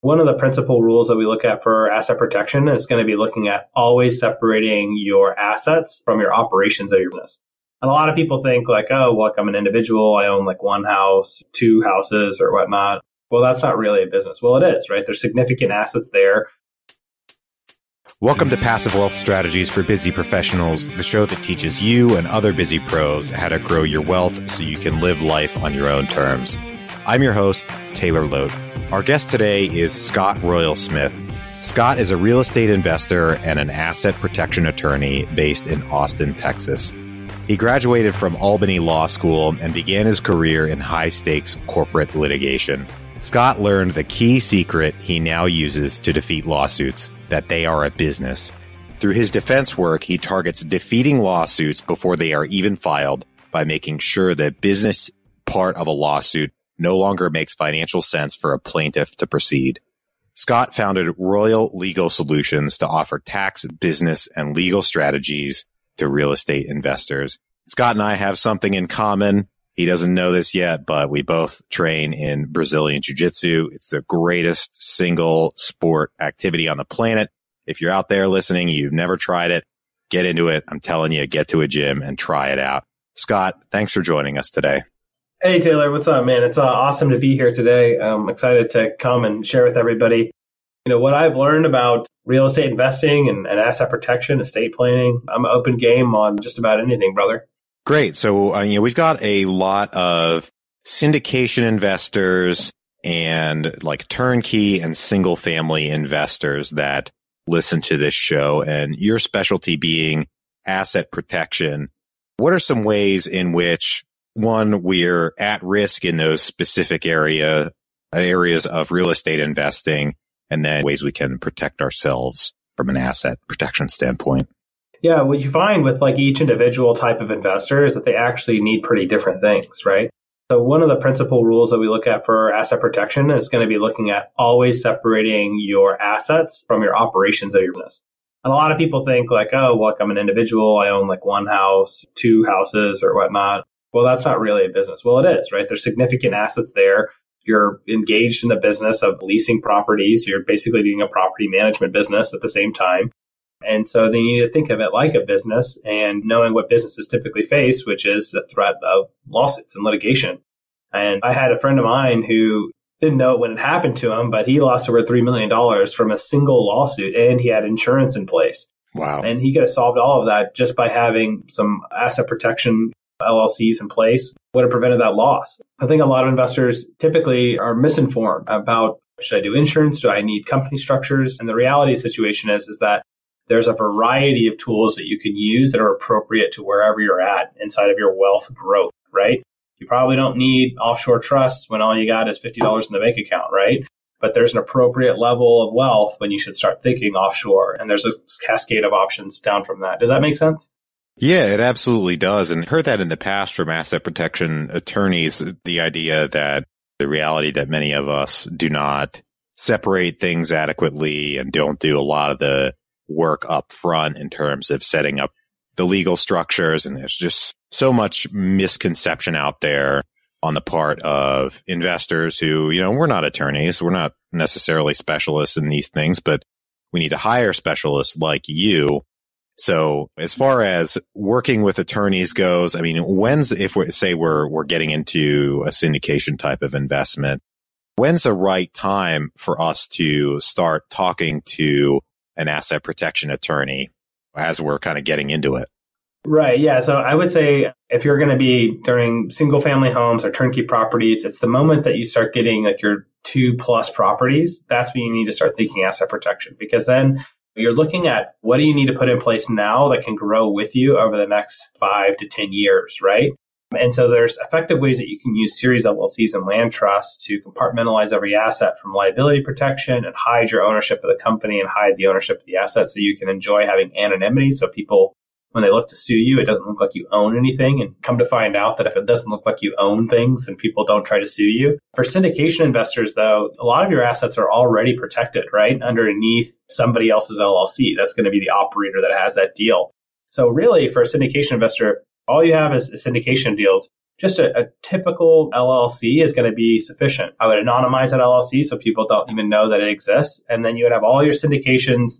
One of the principal rules that we look at for asset protection is going to be looking at always separating your assets from your operations of your business. And a lot of people think like, oh, look, I'm an individual. I own like one house, two houses or whatnot. Well, that's not really a business. Well, it is, right? There's significant assets there. Welcome to Passive Wealth Strategies for Busy Professionals, the show that teaches you and other busy pros how to grow your wealth so you can live life on your own terms. I'm your host, Taylor Loht. Our guest today is Scott Royal Smith. Scott is a real estate investor and an asset protection attorney based in Austin, Texas. He graduated from Albany Law School and began his career in high-stakes corporate litigation. Scott learned the key secret he now uses to defeat lawsuits, that they are a business. Through his defense work, he targets defeating lawsuits before they are even filed by making sure that business part of a lawsuit no longer makes financial sense for a plaintiff to proceed. Scott founded Royal Legal Solutions to offer tax, business, and legal strategies to real estate investors. Scott and I have something in common. He doesn't know this yet, but we both train in Brazilian Jiu-Jitsu. It's the greatest single sport activity on the planet. If you're out there listening, you've never tried it, get into it. I'm telling you, get to a gym and try it out. Scott, thanks for joining us today. Hey, Taylor, what's up, man? It's awesome to be here today. I'm excited to come and share with everybody. You know, what I've learned about real estate investing and asset protection, estate planning. I'm an open game on just about anything, brother. Great. So, we've got a lot of syndication investors and like turnkey and single family investors that listen to this show, and your specialty being asset protection. What are some ways in which, one, we're at risk in those specific areas of real estate investing, and then ways we can protect ourselves from an asset protection standpoint? Yeah, what you find with like each individual type of investor is that they actually need pretty different things, right? So one of the principal rules that we look at for asset protection is going to be looking at always separating your assets from your operations of your business. And a lot of people think like, oh, look, I'm an individual. I own like one house, two houses or whatnot. Well, that's not really a business. Well, it is, right? There's significant assets there. You're engaged in the business of leasing properties. You're basically doing a property management business at the same time. And so then you need to think of it like a business and knowing what businesses typically face, which is the threat of lawsuits and litigation. And I had a friend of mine who didn't know it when it happened to him, but he lost over $3 million from a single lawsuit, and he had insurance in place. Wow. And he could have solved all of that just by having some asset protection LLCs in place would have prevented that loss. I think a lot of investors typically are misinformed about, should I do insurance? Do I need company structures? And the reality of the situation is that there's a variety of tools that you can use that are appropriate to wherever you're at inside of your wealth growth, right? You probably don't need offshore trusts when all you got is $50 in the bank account, right? But there's an appropriate level of wealth when you should start thinking offshore. And there's a cascade of options down from that. Does that make sense? Yeah, it absolutely does. And I heard that in the past from asset protection attorneys, the idea that the reality that many of us do not separate things adequately and don't do a lot of the work up front in terms of setting up the legal structures. And there's just so much misconception out there on the part of investors who, we're not attorneys. We're not necessarily specialists in these things, but we need to hire specialists like you. So as far as working with attorneys goes, I mean, if we're getting into a syndication type of investment, when's the right time for us to start talking to an asset protection attorney as we're kind of getting into it? Right. Yeah. So I would say if you're going to be during single family homes or turnkey properties, it's the moment that you start getting like your 2+ properties. That's when you need to start thinking asset protection, because then you're looking at what do you need to put in place now that can grow with you over the next 5 to 10 years, right? And so there's effective ways that you can use series LLCs and land trusts to compartmentalize every asset from liability protection and hide your ownership of the company and hide the ownership of the asset so you can enjoy having anonymity. So people, when they look to sue you, it doesn't look like you own anything. And come to find out that if it doesn't look like you own things, then people don't try to sue you. For syndication investors, though, a lot of your assets are already protected, right? Underneath somebody else's LLC. That's going to be the operator that has that deal. So really, for a syndication investor, all you have is syndication deals. just a typical LLC is going to be sufficient. I would anonymize that LLC so people don't even know that it exists. And then you would have all your syndications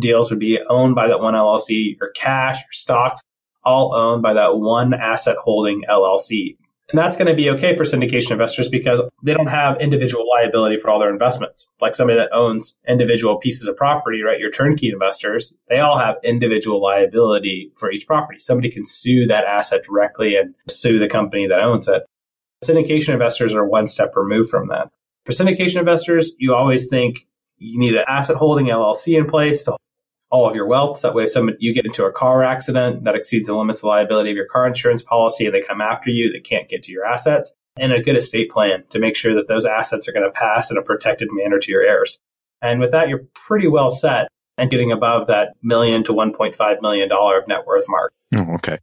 deals would be owned by that one LLC, your cash, your stocks, all owned by that one asset holding LLC. And that's going to be okay for syndication investors because they don't have individual liability for all their investments. Like somebody that owns individual pieces of property, right? Your turnkey investors, they all have individual liability for each property. Somebody can sue that asset directly and sue the company that owns it. Syndication investors are one step removed from that. For syndication investors, you always think you need an asset holding LLC in place to hold all of your wealth. So that way, if you get into a car accident that exceeds the limits of liability of your car insurance policy and they come after you, they can't get to your assets, and a good estate plan to make sure that those assets are going to pass in a protected manner to your heirs. And with that, you're pretty well set and getting above that million to $1.5 million of net worth mark. Oh, okay.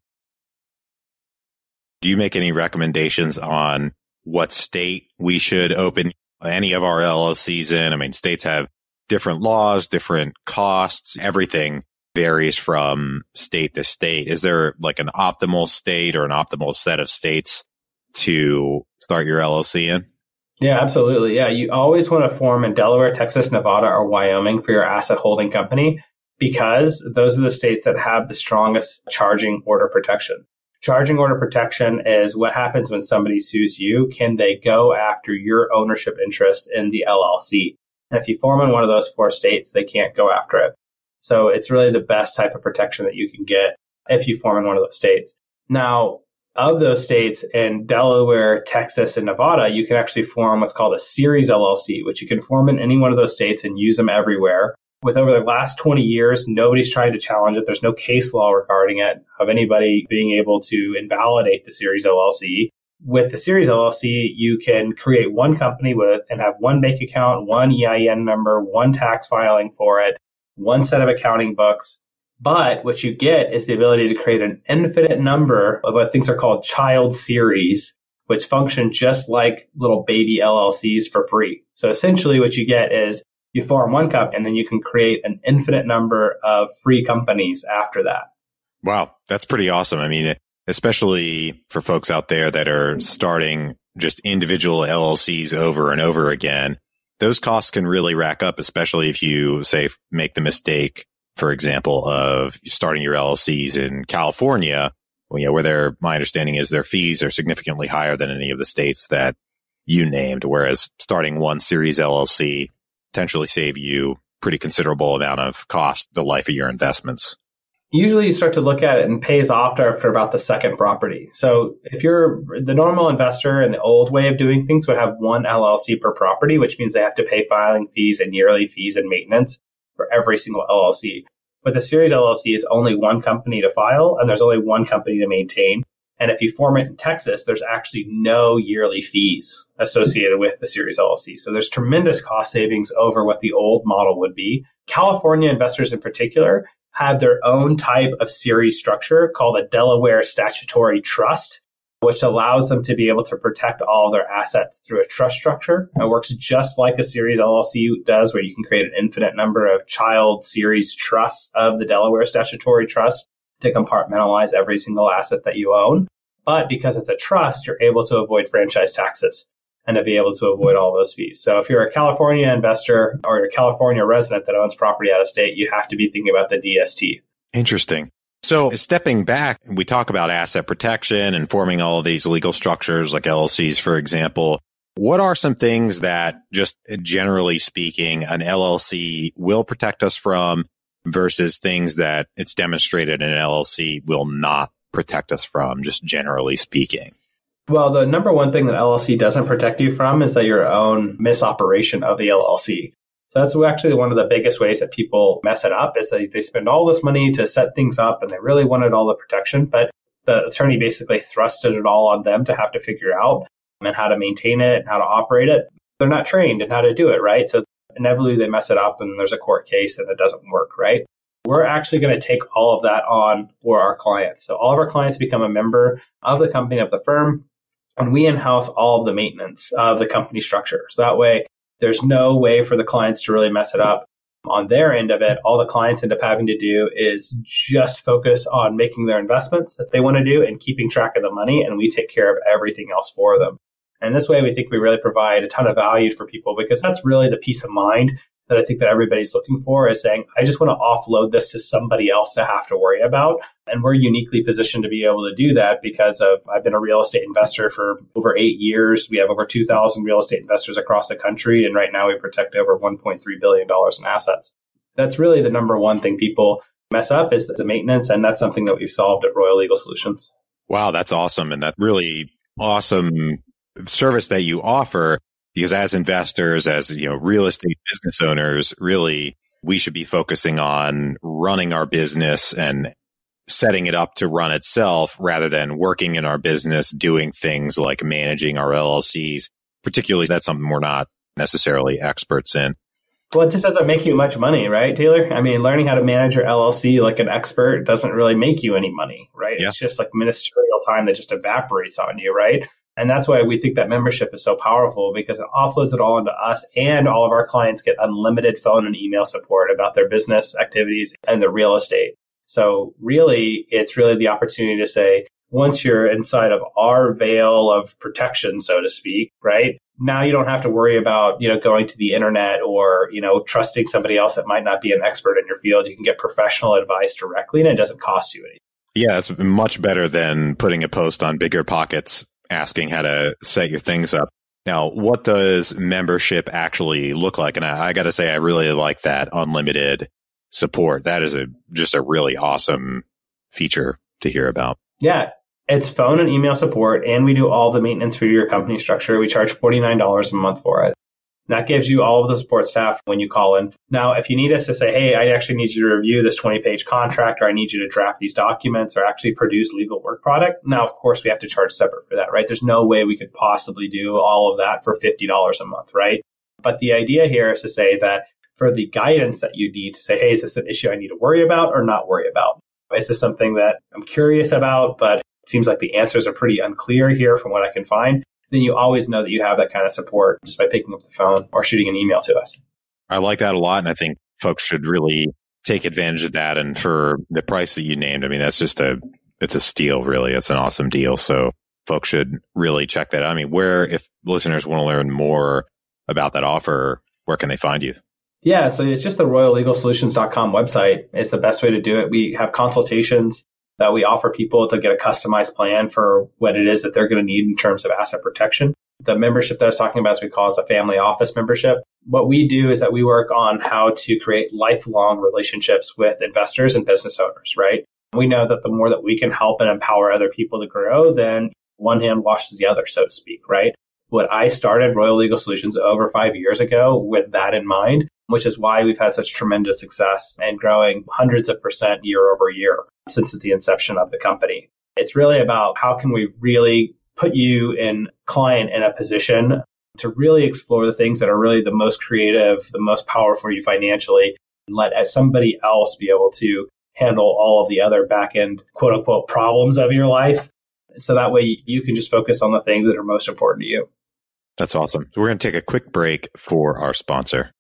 Do you make any recommendations on what state we should open any of our LLCs in? I mean, states have different laws, different costs, everything varies from state to state. Is there like an optimal state or an optimal set of states to start your LLC in? Yeah, absolutely. Yeah, you always want to form in Delaware, Texas, Nevada, or Wyoming for your asset holding company because those are the states that have the strongest charging order protection. Charging order protection is what happens when somebody sues you. Can they go after your ownership interest in the LLC? And if you form in one of those four states, they can't go after it. So it's really the best type of protection that you can get if you form in one of those states. Now, of those states in Delaware, Texas, and Nevada, you can actually form what's called a series LLC, which you can form in any one of those states and use them everywhere. With over the last 20 years, nobody's tried to challenge it. There's no case law regarding it of anybody being able to invalidate the series LLC. With the series LLC, you can create one company with and have one bank account, one EIN number, one tax filing for it, one set of accounting books. But what you get is the ability to create an infinite number of what things are called child series, which function just like little baby LLCs for free. So essentially what you get is you form one company and then you can create an infinite number of free companies after that. Wow, that's pretty awesome. I mean, especially for folks out there that are starting just individual LLCs over and over again, those costs can really rack up, especially if you, say, make the mistake, for example, of starting your LLCs in California, where my understanding is their fees are significantly higher than any of the states that you named, whereas starting one series LLC potentially save you pretty considerable amount of cost, the life of your investments. Usually you start to look at it and pays off after about the second property. So if you're the normal investor and the old way of doing things would have one LLC per property, which means they have to pay filing fees and yearly fees and maintenance for every single LLC. But the series LLC is only one company to file and there's only one company to maintain. And if you form it in Texas, there's actually no yearly fees associated with the series LLC. So there's tremendous cost savings over what the old model would be. California investors in particular have their own type of series structure called a Delaware Statutory Trust, which allows them to be able to protect all their assets through a trust structure. It works just like a series LLC does, where you can create an infinite number of child series trusts of the Delaware Statutory Trust to compartmentalize every single asset that you own. But because it's a trust, you're able to avoid franchise taxes and to be able to avoid all those fees. So if you're a California investor or a California resident that owns property out of state, you have to be thinking about the DST. Interesting. So stepping back, we talk about asset protection and forming all of these legal structures like LLCs, for example. What are some things that, just generally speaking, an LLC will protect us from versus things that it's demonstrated an LLC will not protect us from, just generally speaking? Well, the number one thing that LLC doesn't protect you from is that your own misoperation of the LLC. So that's actually one of the biggest ways that people mess it up is that they spend all this money to set things up and they really wanted all the protection, but the attorney basically thrusted it all on them to have to figure out and how to maintain it and how to operate it. They're not trained in how to do it, right? So inevitably they mess it up and there's a court case and it doesn't work, right? We're actually going to take all of that on for our clients. So all of our clients become a member of the company, of the firm. And we in-house all of the maintenance of the company structure. So that way, there's no way for the clients to really mess it up. On their end of it, all the clients end up having to do is just focus on making their investments that they want to do and keeping track of the money, and we take care of everything else for them. And this way, we think we really provide a ton of value for people, because that's really the peace of mind that I think that everybody's looking for, is saying, I just want to offload this to somebody else to have to worry about. And we're uniquely positioned to be able to do that because of I've been a real estate investor for over 8 years. We have over 2,000 real estate investors across the country. And right now we protect over $1.3 billion in assets. That's really the number one thing people mess up, is the maintenance. And that's something that we've solved at Royal Legal Solutions. Wow, that's awesome. And that really awesome service that you offer. Because as investors, as real estate business owners, really, we should be focusing on running our business and setting it up to run itself rather than working in our business, doing things like managing our LLCs. Particularly, that's something we're not necessarily experts in. Well, it just doesn't make you much money, right, Taylor? I mean, learning how to manage your LLC like an expert doesn't really make you any money, right? Yeah. It's just like ministerial time that just evaporates on you, right? And that's why we think that membership is so powerful, because it offloads it all into us, and all of our clients get unlimited phone and email support about their business activities and their real estate. So really, it's really the opportunity to say, once you're inside of our veil of protection, so to speak, right? Now you don't have to worry about, going to the internet or, trusting somebody else that might not be an expert in your field. You can get professional advice directly, and it doesn't cost you anything. Yeah, it's much better than putting a post on BiggerPockets asking how to set your things up. Now, what does membership actually look like? And I got to say, I really like that unlimited support. That is just a really awesome feature to hear about. Yeah, it's phone and email support, and we do all the maintenance for your company structure. We charge $49 a month for it. That gives you all of the support staff when you call in. Now, if you need us to say, hey, I actually need you to review this 20-page contract, or I need you to draft these documents, or actually produce legal work product, now, of course, we have to charge separate for that, right? There's no way we could possibly do all of that for $50 a month, right? But the idea here is to say that for the guidance that you need to say, hey, is this an issue I need to worry about or not worry about? Is this something that I'm curious about, but it seems like the answers are pretty unclear here from what I can find? Then you always know that you have that kind of support just by picking up the phone or shooting an email to us. I like that a lot. And I think folks should really take advantage of that. And for the price that you named, I mean, that's just it's a steal, really. It's an awesome deal. So folks should really check that out. I mean, if listeners want to learn more about that offer, where can they find you? Yeah. So it's just the royallegalsolutions.com website. It's the best way to do it. We have consultations that we offer people to get a customized plan for what it is that they're going to need in terms of asset protection. The membership that I was talking about, as we call it, is a family office membership. What we do is that we work on how to create lifelong relationships with investors and business owners, right? We know that the more that we can help and empower other people to grow, then one hand washes the other, so to speak, right? But I started Royal Legal Solutions over 5 years ago with that in mind, which is why we've had such tremendous success and growing hundreds of % year over year since the inception of the company. It's really about how can we really put you in client in a position to really explore the things that are really the most creative, the most powerful for you financially, and let somebody else be able to handle all of the other back end, quote unquote, problems of your life. So that way you can just focus on the things that are most important to you. That's awesome. We're going to take a quick break for our sponsor.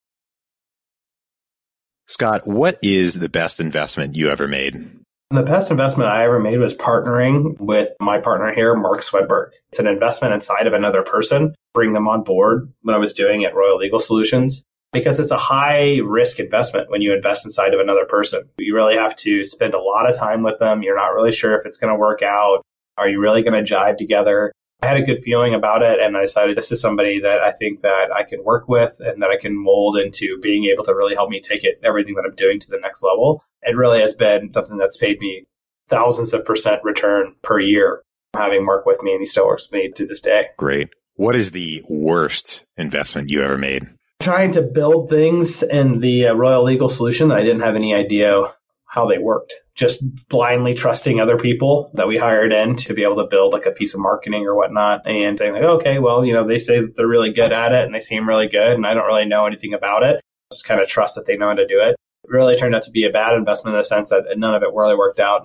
Scott, what is the best investment you ever made? The best investment I ever made was partnering with my partner here, Mark Swedberg. It's an investment inside of another person, bring them on board when I was doing at Royal Legal Solutions, because it's a high risk investment when you invest inside of another person. You really have to spend a lot of time with them. You're not really sure if it's going to work out. Are you really going to jive together? I had a good feeling about it, and I decided this is somebody that I think that I can work with and that I can mold into being able to really help me take it, everything that I'm doing, to the next level. It really has been something that's paid me thousands of % return per year, having Mark with me, and he still works with me to this day. Great. What is the worst investment you ever made? Trying to build things in the Royal Legal Solution that I didn't have any idea how they worked. Just blindly trusting other people that we hired in to be able to build like a piece of marketing or whatnot, and saying like, okay, well, they say that they're really good at it and they seem really good and I don't really know anything about it. Just kind of trust that they know how to do it. It really turned out to be a bad investment in the sense that none of it really worked out,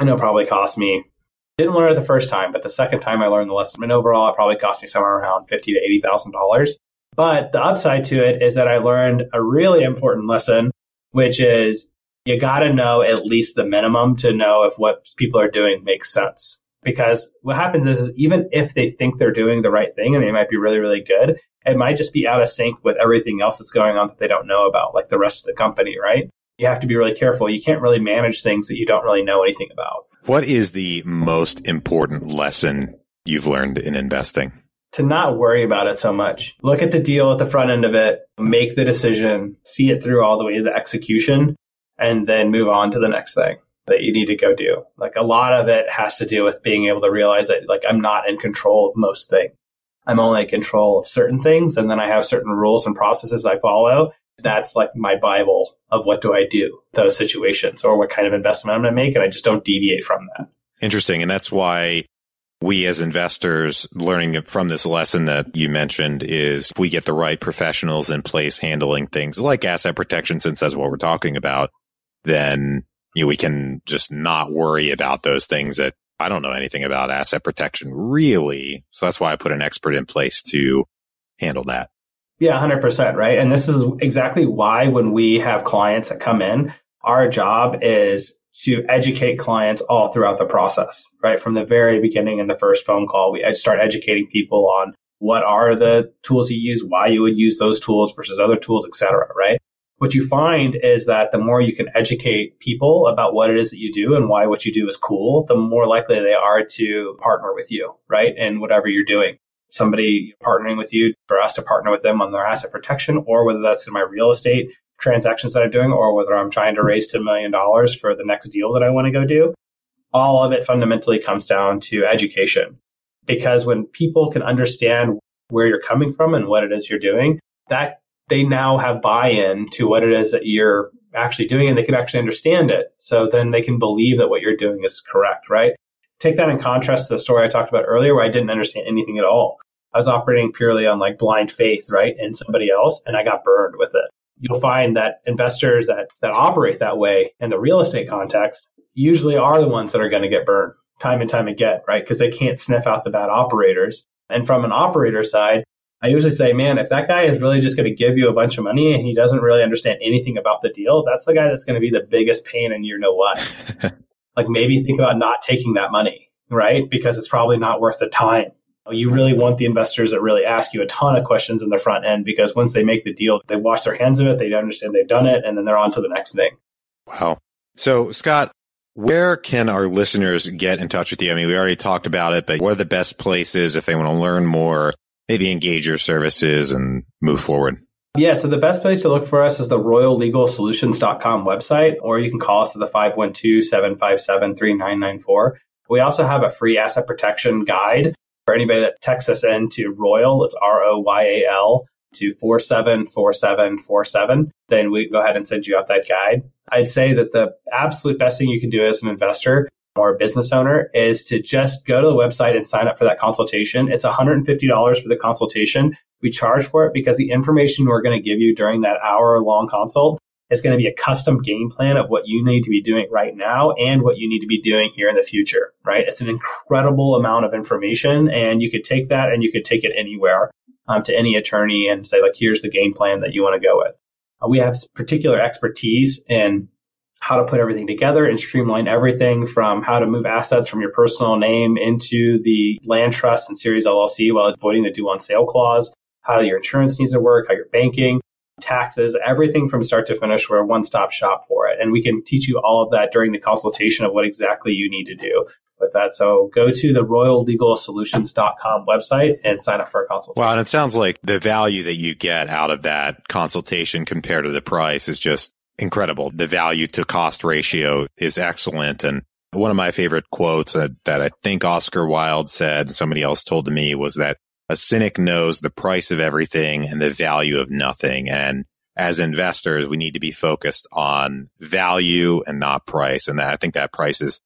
and it probably cost me. Didn't learn it the first time, but the second time I learned the lesson. And overall, it probably cost me somewhere around $50,000 to $80,000. But the upside to it is that I learned a really important lesson which is you got to know at least the minimum to know if what people are doing makes sense. Because what happens is even if they think they're doing the right thing and they might be really, really good, it might just be out of sync with everything else that's going on that they don't know about, like the rest of the company, right? You have to be really careful. You can't really manage things that you don't really know anything about. What is the most important lesson you've learned in investing? To not worry about it so much. Look at the deal at the front end of it, make the decision, see it through all the way to the execution, and then move on to the next thing that you need to go do. Like a lot of it has to do with being able to realize that like I'm not in control of most things. I'm only in control of certain things, and then I have certain rules and processes I follow. That's like my Bible of what do I do, those situations, or what kind of investment I'm going to make, and I just don't deviate from that. Interesting. And that's why we as investors, learning from this lesson that you mentioned, is if we get the right professionals in place handling things like asset protection, since that's what we're talking about, then we can just not worry about those things that I don't know anything about asset protection, really. So that's why I put an expert in place to handle that. Yeah, 100%, right? And this is exactly why when we have clients that come in, our job is to educate clients all throughout the process, right? From the very beginning in the first phone call, we start educating people on what are the tools you use, why you would use those tools versus other tools, etc., right? What you find is that the more you can educate people about what it is that you do and why what you do is cool, the more likely they are to partner with you, right? And whatever you're doing. Somebody partnering with you, for us to partner with them on their asset protection, or whether that's in my real estate transactions that I'm doing, or whether I'm trying to raise $10 million for the next deal that I want to go do, all of it fundamentally comes down to education. Because when people can understand where you're coming from and what it is you're doing, that they now have buy-in to what it is that you're actually doing, and they can actually understand it. So then they can believe that what you're doing is correct, right? Take that in contrast to the story I talked about earlier where I didn't understand anything at all. I was operating purely on like blind faith, right, in somebody else, and I got burned with it. You'll find that investors that operate that way in the real estate context usually are the ones that are going to get burned time and time again, right, because they can't sniff out the bad operators. And from an operator side, I usually say, man, if that guy is really just going to give you a bunch of money and he doesn't really understand anything about the deal, that's the guy that's going to be the biggest pain in your know-what. Like maybe think about not taking that money, right? Because it's probably not worth the time. You really want the investors that really ask you a ton of questions in the front end, because once they make the deal, they wash their hands of it, they don't understand they've done it, and then they're on to the next thing. Wow. So Scott, where can our listeners get in touch with you? I mean, we already talked about it, but what are the best places if they want to learn more, maybe engage your services and move forward? Yeah, so the best place to look for us is the royallegalsolutions.com website, or you can call us at the 512-757-3994. We also have a free asset protection guide for anybody that texts us in to Royal, it's ROYAL, to 474747. Then we go ahead and send you out that guide. I'd say that the absolute best thing you can do as an investor or a business owner is to just go to the website and sign up for that consultation. It's $150 for the consultation. We charge for it because the information we're going to give you during that hour-long consult is going to be a custom game plan of what you need to be doing right now and what you need to be doing here in the future, right? It's an incredible amount of information, and you could take that and you could take it anywhere to any attorney and say, like, here's the game plan that you want to go with. We have particular expertise in how to put everything together and streamline everything from how to move assets from your personal name into the land trust and series LLC while avoiding the due on sale clause, how your insurance needs to work, how your banking, taxes, everything from start to finish. We're a one-stop shop for it. And we can teach you all of that during the consultation of what exactly you need to do with that. So go to the royallegalsolutions.com website and sign up for a consultation. Well, and it sounds like the value that you get out of that consultation compared to the price is just incredible. The value to cost ratio is excellent. And one of my favorite quotes that I think Oscar Wilde said, somebody else told to me, was that a cynic knows the price of everything and the value of nothing. And as investors, we need to be focused on value and not price. And I think that price is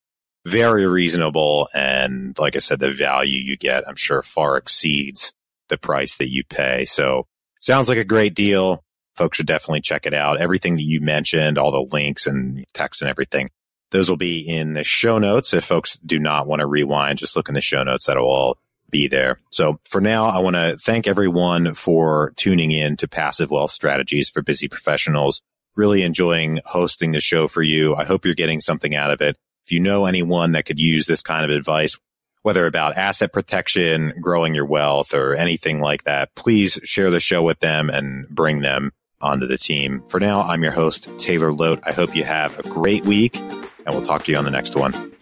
very reasonable. And like I said, the value you get, I'm sure, far exceeds the price that you pay. So sounds like a great deal. Folks should definitely check it out. Everything that you mentioned, all the links and text and everything, those will be in the show notes. If folks do not want to rewind, just look in the show notes. That'll all be there. So for now, I want to thank everyone for tuning in to Passive Wealth Strategies for Busy Professionals. really enjoying hosting the show for you. I hope you're getting something out of it. If you know anyone that could use this kind of advice, whether about asset protection, growing your wealth, or anything like that, please share the show with them and bring them onto the team. For now, I'm your host, Taylor Loht. I hope you have a great week, and we'll talk to you on the next one.